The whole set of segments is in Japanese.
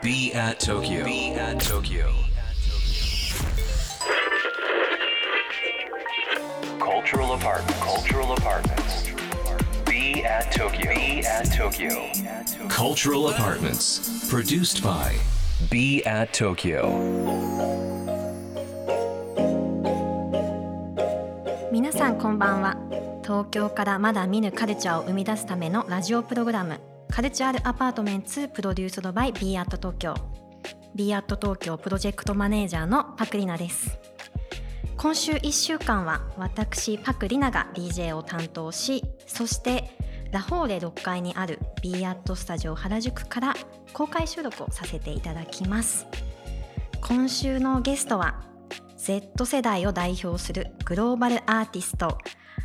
Beat Tokyo. Beat Tokyo. Cultural apartment. Cultural apartments. Beat Tokyo. Beat Tokyo. Cultural apartments. Produced by Beat Tokyo. 皆さんこんばんは。東京からまだ見ぬカルチャーを生み出すためのラジオプログラム。カルチャールアパートメンツプロデュースドバイ Beat Tokyo。Beat Tokyo プロジェクトマネージャーのパクリナです。今週1週間は私パクリナが DJ を担当し、そしてラフォーレ6階にある Beat スタジオ原宿から公開収録をさせていただきます。今週のゲストは Z 世代を代表するグローバルアーティスト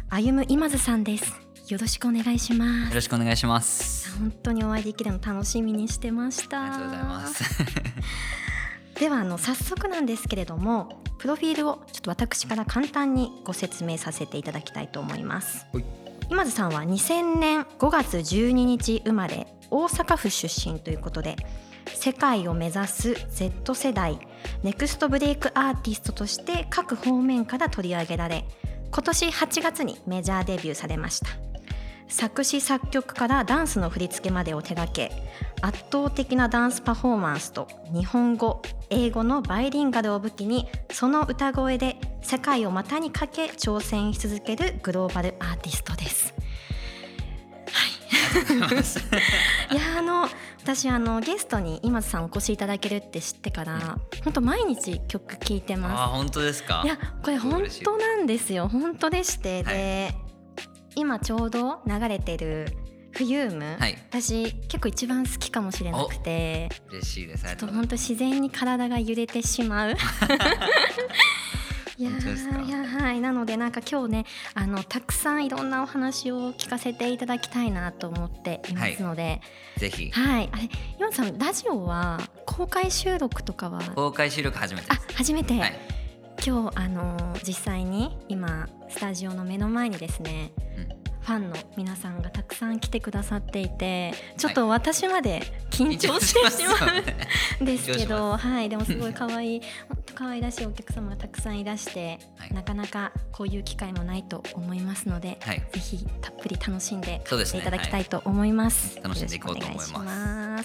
歩今津さんです。よろしくお願いします。よろしくお願いします。本当にお会いできるの楽しみにしてました。ありがとうございます。では早速なんですけれども、プロフィールをちょっと私から簡単にご説明させていただきたいと思います。今津さんは2000年5月12日生まれ、大阪府出身ということで、世界を目指す Z 世代、ネクストブレイクアーティストとして各方面から取り上げられ、今年8月にメジャーデビューされました。作詞作曲からダンスの振り付けまでを手掛け、圧倒的なダンスパフォーマンスと日本語、英語のバイリンガルを武器に、その歌声で世界を股にかけ挑戦し続けるグローバルアーティストです。はい。いや私ゲストに今津さんお越しいただけるって知ってから本当毎日曲聴いてます。あ、本当ですか？いやこれ本当なんですよ。本当でして、はい、で今ちょうど流れてるフユーム、はい、私結構一番好きかもしれなくて、嬉しいです。ちょっと本当自然に体が揺れてしまう。いやいや、はい、なのでなんか今日ねたくさんいろんなお話を聞かせていただきたいなと思っていますので、はい、ぜひ、はい、あれ今津さんラジオは公開収録とかは？公開収録初めてです。あ、初めて、はい。今日実際に今スタジオの目の前にですね、ファンの皆さんがたくさん来てくださっていて、ちょっと私まで緊張してしまうんですけど、はい、でもすごい可愛い可愛らしいお客様がたくさんいらして、はい、なかなかこういう機会もないと思いますので、はい、ぜひたっぷり楽しんで聴いていただきたいと思います。楽しんでいこうと思います。よろしくお願い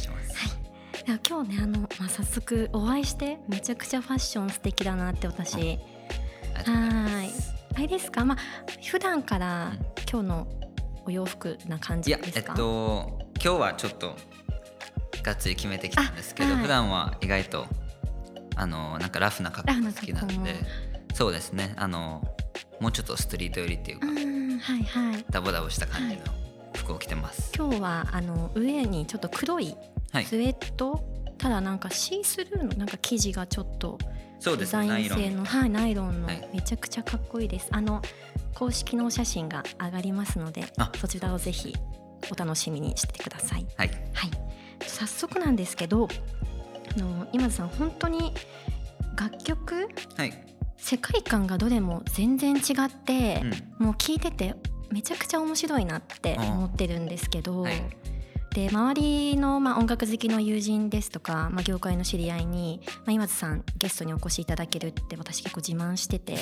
します。いや今日ね早速お会いしてめちゃくちゃファッション素敵だなって私、はい、あれですか、まあ普段から今日のお洋服な感じですか？いや今日はちょっとがっつり決めてきたんですけど、はい、普段は意外となんかラフな格好が好きなんで、そうですねもうちょっとストリート寄りっていうか、はいはい、ダボダボした感じの服を着てます。はい、今日は上にちょっと黒いスウェット、はい、ただなんかシースルーのなんか生地がちょっとデザイン性の、はい、ナイロンのめちゃくちゃかっこいいです。公式のお写真が上がりますので、そちらをぜひお楽しみにしてください。はい、はい、早速なんですけど今津さん本当に楽曲、はい、世界観がどれも全然違って、もう聴いててめちゃくちゃ面白いなって思ってるんですけど、はい、で周りの、音楽好きの友人ですとか、業界の知り合いに、今津さんゲストにお越しいただけるって私結構自慢してて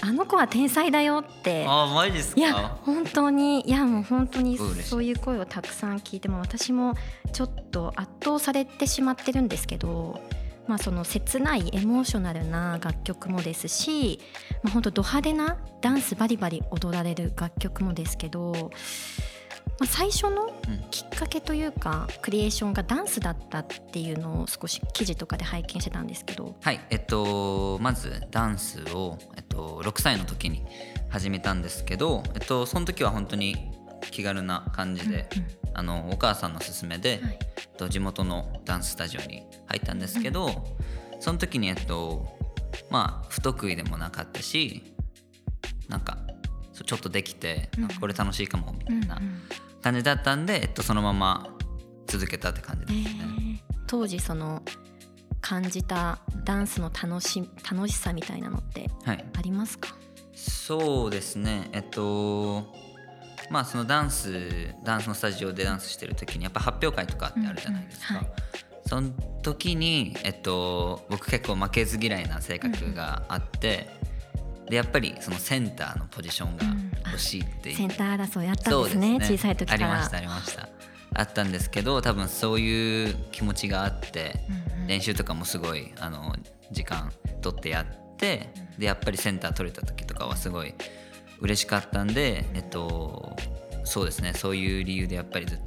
あの子は天才だよって。あ、マジですか？いや本当に、いやもう本当にそういう声をたくさん聞いても私もちょっと圧倒されてしまってるんですけど、その切ないエモーショナルな楽曲もですし、本当ド派手なダンスバリバリ踊られる楽曲もですけど、最初のきっかけというか、クリエーションがダンスだったっていうのを少し記事とかで拝見してたんですけど、はい、まずダンスを、6歳の時に始めたんですけど、その時は本当に気軽な感じで、お母さんの勧めで、はい、地元のダンススタジオに入ったんですけど、その時に、不得意でもなかったし、なんかちょっとできて、これ楽しいかもみたいな感じだったんで、そのまま続けたって感じですね。当時その感じたダンスの楽しさみたいなのってありますか？はい、そうですね、まあそのダンスのスタジオでダンスしてる時にやっぱ発表会とかってあるじゃないですか、うんうん、はい、その時に、僕結構負けず嫌いな性格があって、うん、でやっぱりそのセンターのポジションが欲しいっていう、うん、センター争いあったんです ね、小さい時からありましたあったんですけど、多分そういう気持ちがあって、うんうん、練習とかもすごい時間取ってやって、うん、でやっぱりセンター取れた時とかはすごい嬉しかったんで、そうですね、そういう理由でやっぱりずっと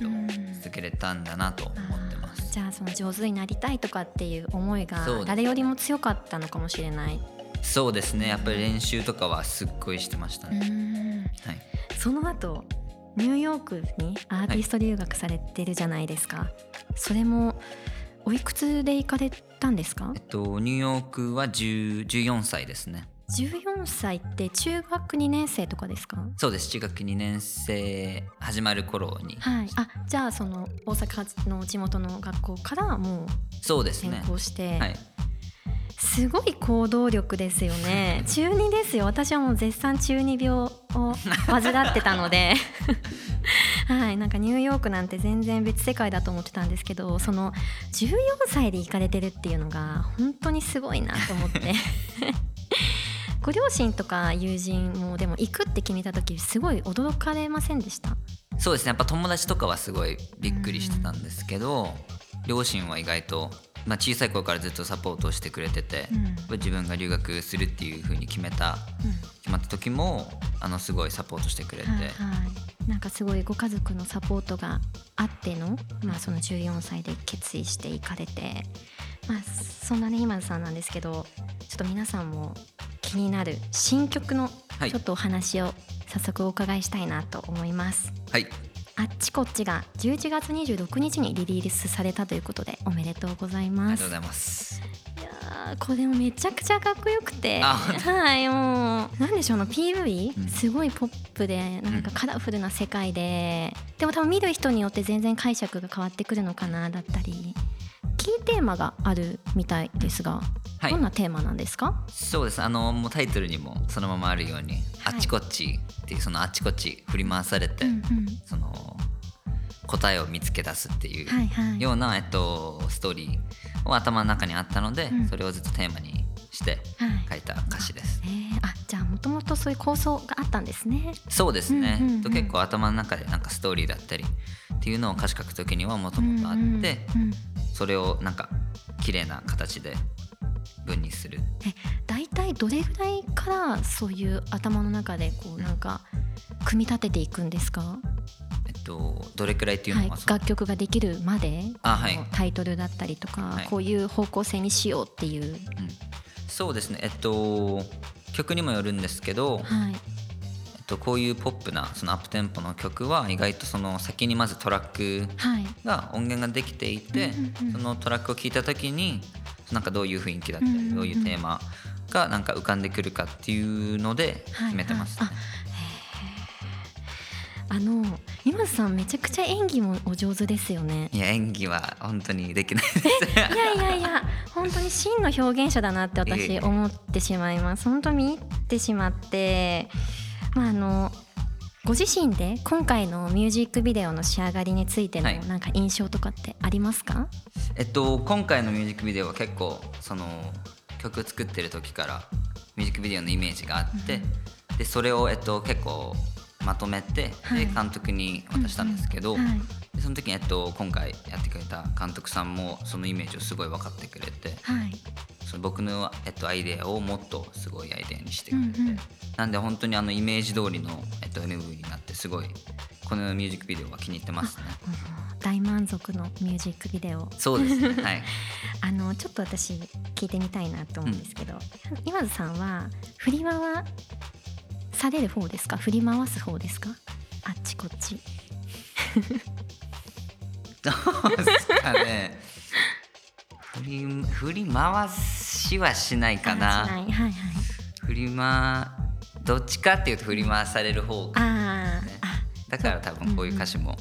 続けれたんだなと思ってます、うん、じゃあその上手になりたいとかっていう思いが誰よりも強かったのかもしれない。そうですね、やっぱり練習とかはすっごいしてましたね、うん、はい、その後ニューヨークにアーティスト留学されてるじゃないですか、はい、それもおいくつで行かれたんですか？ニューヨークは14歳ですね。14歳って中学2年生とかですか？そうです、中学2年生始まる頃に、はい、あ、じゃあその大阪の地元の学校からもう転校して、はい、すごい行動力ですよね。中2ですよ。私はもう絶賛中2病を患ってたのではい、なんかニューヨークなんて全然別世界だと思ってたんですけど、その14歳で行かれてるっていうのが本当にすごいなと思ってご両親とか友人もでも行くって決めた時すごい驚かれませんでした？そうですね、やっぱ友達とかはすごいびっくりしてたんですけど、うん、両親は意外と、まあ、小さい頃からずっとサポートをしてくれてて、うん、自分が留学するっていう風に決まった時もすごいサポートしてくれて、はいはい、なんかすごいご家族のサポートがあっての、まあ、その14歳で決意して行かれて、まあ、そんなね今さんなんですけど、ちょっと皆さんも気になる新曲のちょっとお話を早速お伺いしたいなと思います、はい、あっちこっちが11月26日にリリースされたということでおめでとうございます。ありがとうございます。いやこれもめちゃくちゃかっこよくて、はい、もうなんでしょう、PV、うん、すごいポップでなんかカラフルな世界で、でも多分見る人によって全然解釈が変わってくるのかなだったり、キーテーマがあるみたいですが、はい、どんなテーマなんですか？そうです、もうタイトルにもそのままあるように、はい、あっちこっちっていう、そのあっちこっち振り回されて、うんうん、その答えを見つけ出すっていう、はいはい、ような、ストーリーを頭の中にあったので、うん、それをずっとテーマにして書いた歌詞です、はい、あ、じゃあもともとそういう構想があったんですね。そうですね、うんうんうん、結構頭の中でなんかストーリーだったりっていうのを歌詞書くときにはもともとあって、うんうんうん、それをなんか綺麗な形で文にする。だいたいどれぐらいからそういう頭の中でこうなんか組み立てていくんですか？どれくらいっていうのは、はい、楽曲ができるまで、はい、タイトルだったりとか、はい、こういう方向性にしようっていう、うん、そうですね、曲にもよるんですけど、はい、こういうポップなそのアップテンポの曲は意外とその先にまずトラックが音源ができていて、はい、うんうんうん、そのトラックを聴いた時になんかどういう雰囲気だったり、うんうん、どういうテーマがなんか浮かんでくるかっていうので決めてます、ね、はいはい、今さんめちゃくちゃ演技もお上手ですよね。いや演技は本当にできないです。いや本当に真の表現者だなって私思ってしまいます。本当に見入ってしまって、まあ、ご自身で今回のミュージックビデオの仕上がりについてのなんか印象とかってありますか？はい、今回のミュージックビデオは結構その曲作ってる時からミュージックビデオのイメージがあって、うん、でそれを結構まとめて、はい、監督に渡したんですけど、うんうん、はい、でその時に今回やってくれた監督さんもそのイメージをすごい分かってくれて、はい、その僕のアイデアをもっとすごいアイデアにしてくれて、うんうん、なんで本当にイメージ通りのMV になって、すごいこのミュージックビデオは気に入ってますね。大満足のミュージックビデオ。そうですね、はい、ちょっと私聞いてみたいなと思うんですけど、うん、今津さんは振り回される方ですか？振り回す方ですか？あっちこっちどうですかね振り回しはしないかな。しない、はいはい、どっちかっていうと振り回される方が、ね、だから多分こういう歌詞も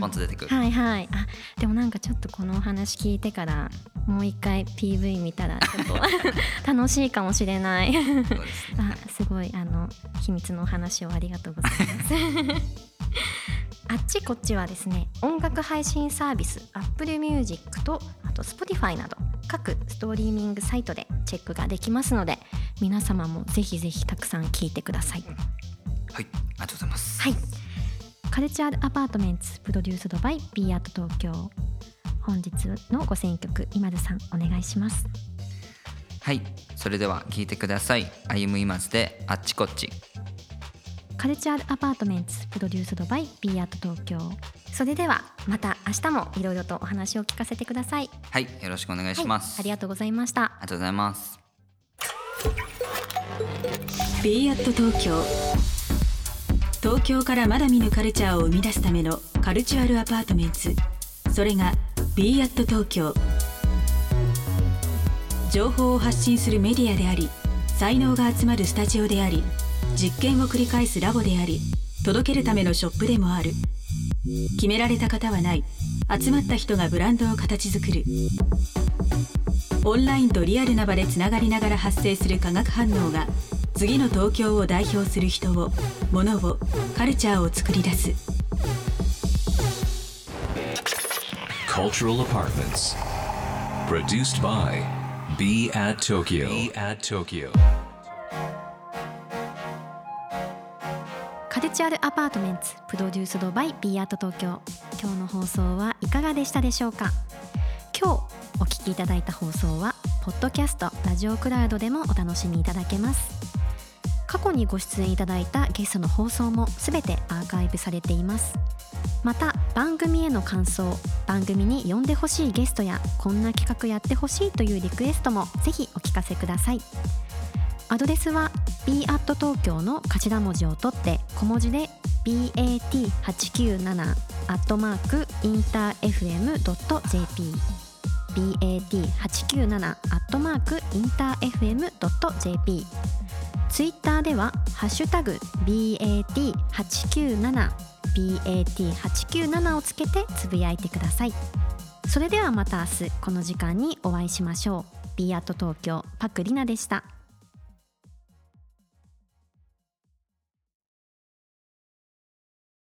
ポンと出てくる、うんうん、はいはい、あ、でもなんかちょっとこのお話聞いてからもう一回 PV 見たらちょっと楽しいかもしれないそうですね、あ、すごい秘密のお話をありがとうございますあっちこっちはですね、音楽配信サービス Apple Music とあと Spotify など各ストリーミングサイトでチェックができますので、皆様もぜひぜひたくさん聴いてください。はい、ありがとうございます。はい、カルチャーアパートメンツプロデュースドバイ Beat Tokyo。本日のご選曲、今津さんお願いします。はい、それでは聴いてください。あゆむ今津であっちこっち。カルチャーアパートメンツプロデュースドバイ Beat Tokyo。それではまた明日もいろいろとお話を聞かせてください。はい、よろしくお願いします、はい、ありがとうございました。ありがとうございます。 Beat Tokyo、 東京からまだ見ぬカルチャーを生み出すためのカルチュアルアパートメンツ、それが Beat Tokyo。 情報を発信するメディアであり、才能が集まるスタジオであり、実験を繰り返すラボであり、届けるためのショップでもある。決められた方はない。集まった人がブランドを形作る。オンラインとリアルな場でつながりながら発生する化学反応が、次の東京を代表する人を、物を、カルチャーを作り出す。Cultural Apartments Produced by Beat Tokyo. Beat Tokyo。カルチュアルアパートメンツプロデュースドバイ Beat Tokyo。 今日の放送はいかがでしたでしょうか。今日お聞きいただいた放送はポッドキャスト、ラジオクラウドでもお楽しみいただけます。過去にご出演いただいたゲストの放送もすべてアーカイブされています。また番組への感想、番組に呼んでほしいゲストやこんな企画やってほしいというリクエストもぜひお聞かせください。アドレスは Beat Tokyo の頭文字を取って小文字で bat897@interfm.jp、 bat897@interfm.jp、 ツイッターではハッシュタグ bat897 bat897 をつけてつぶやいてください。それではまた明日この時間にお会いしましょう。Beat Tokyo、 パクリナでした。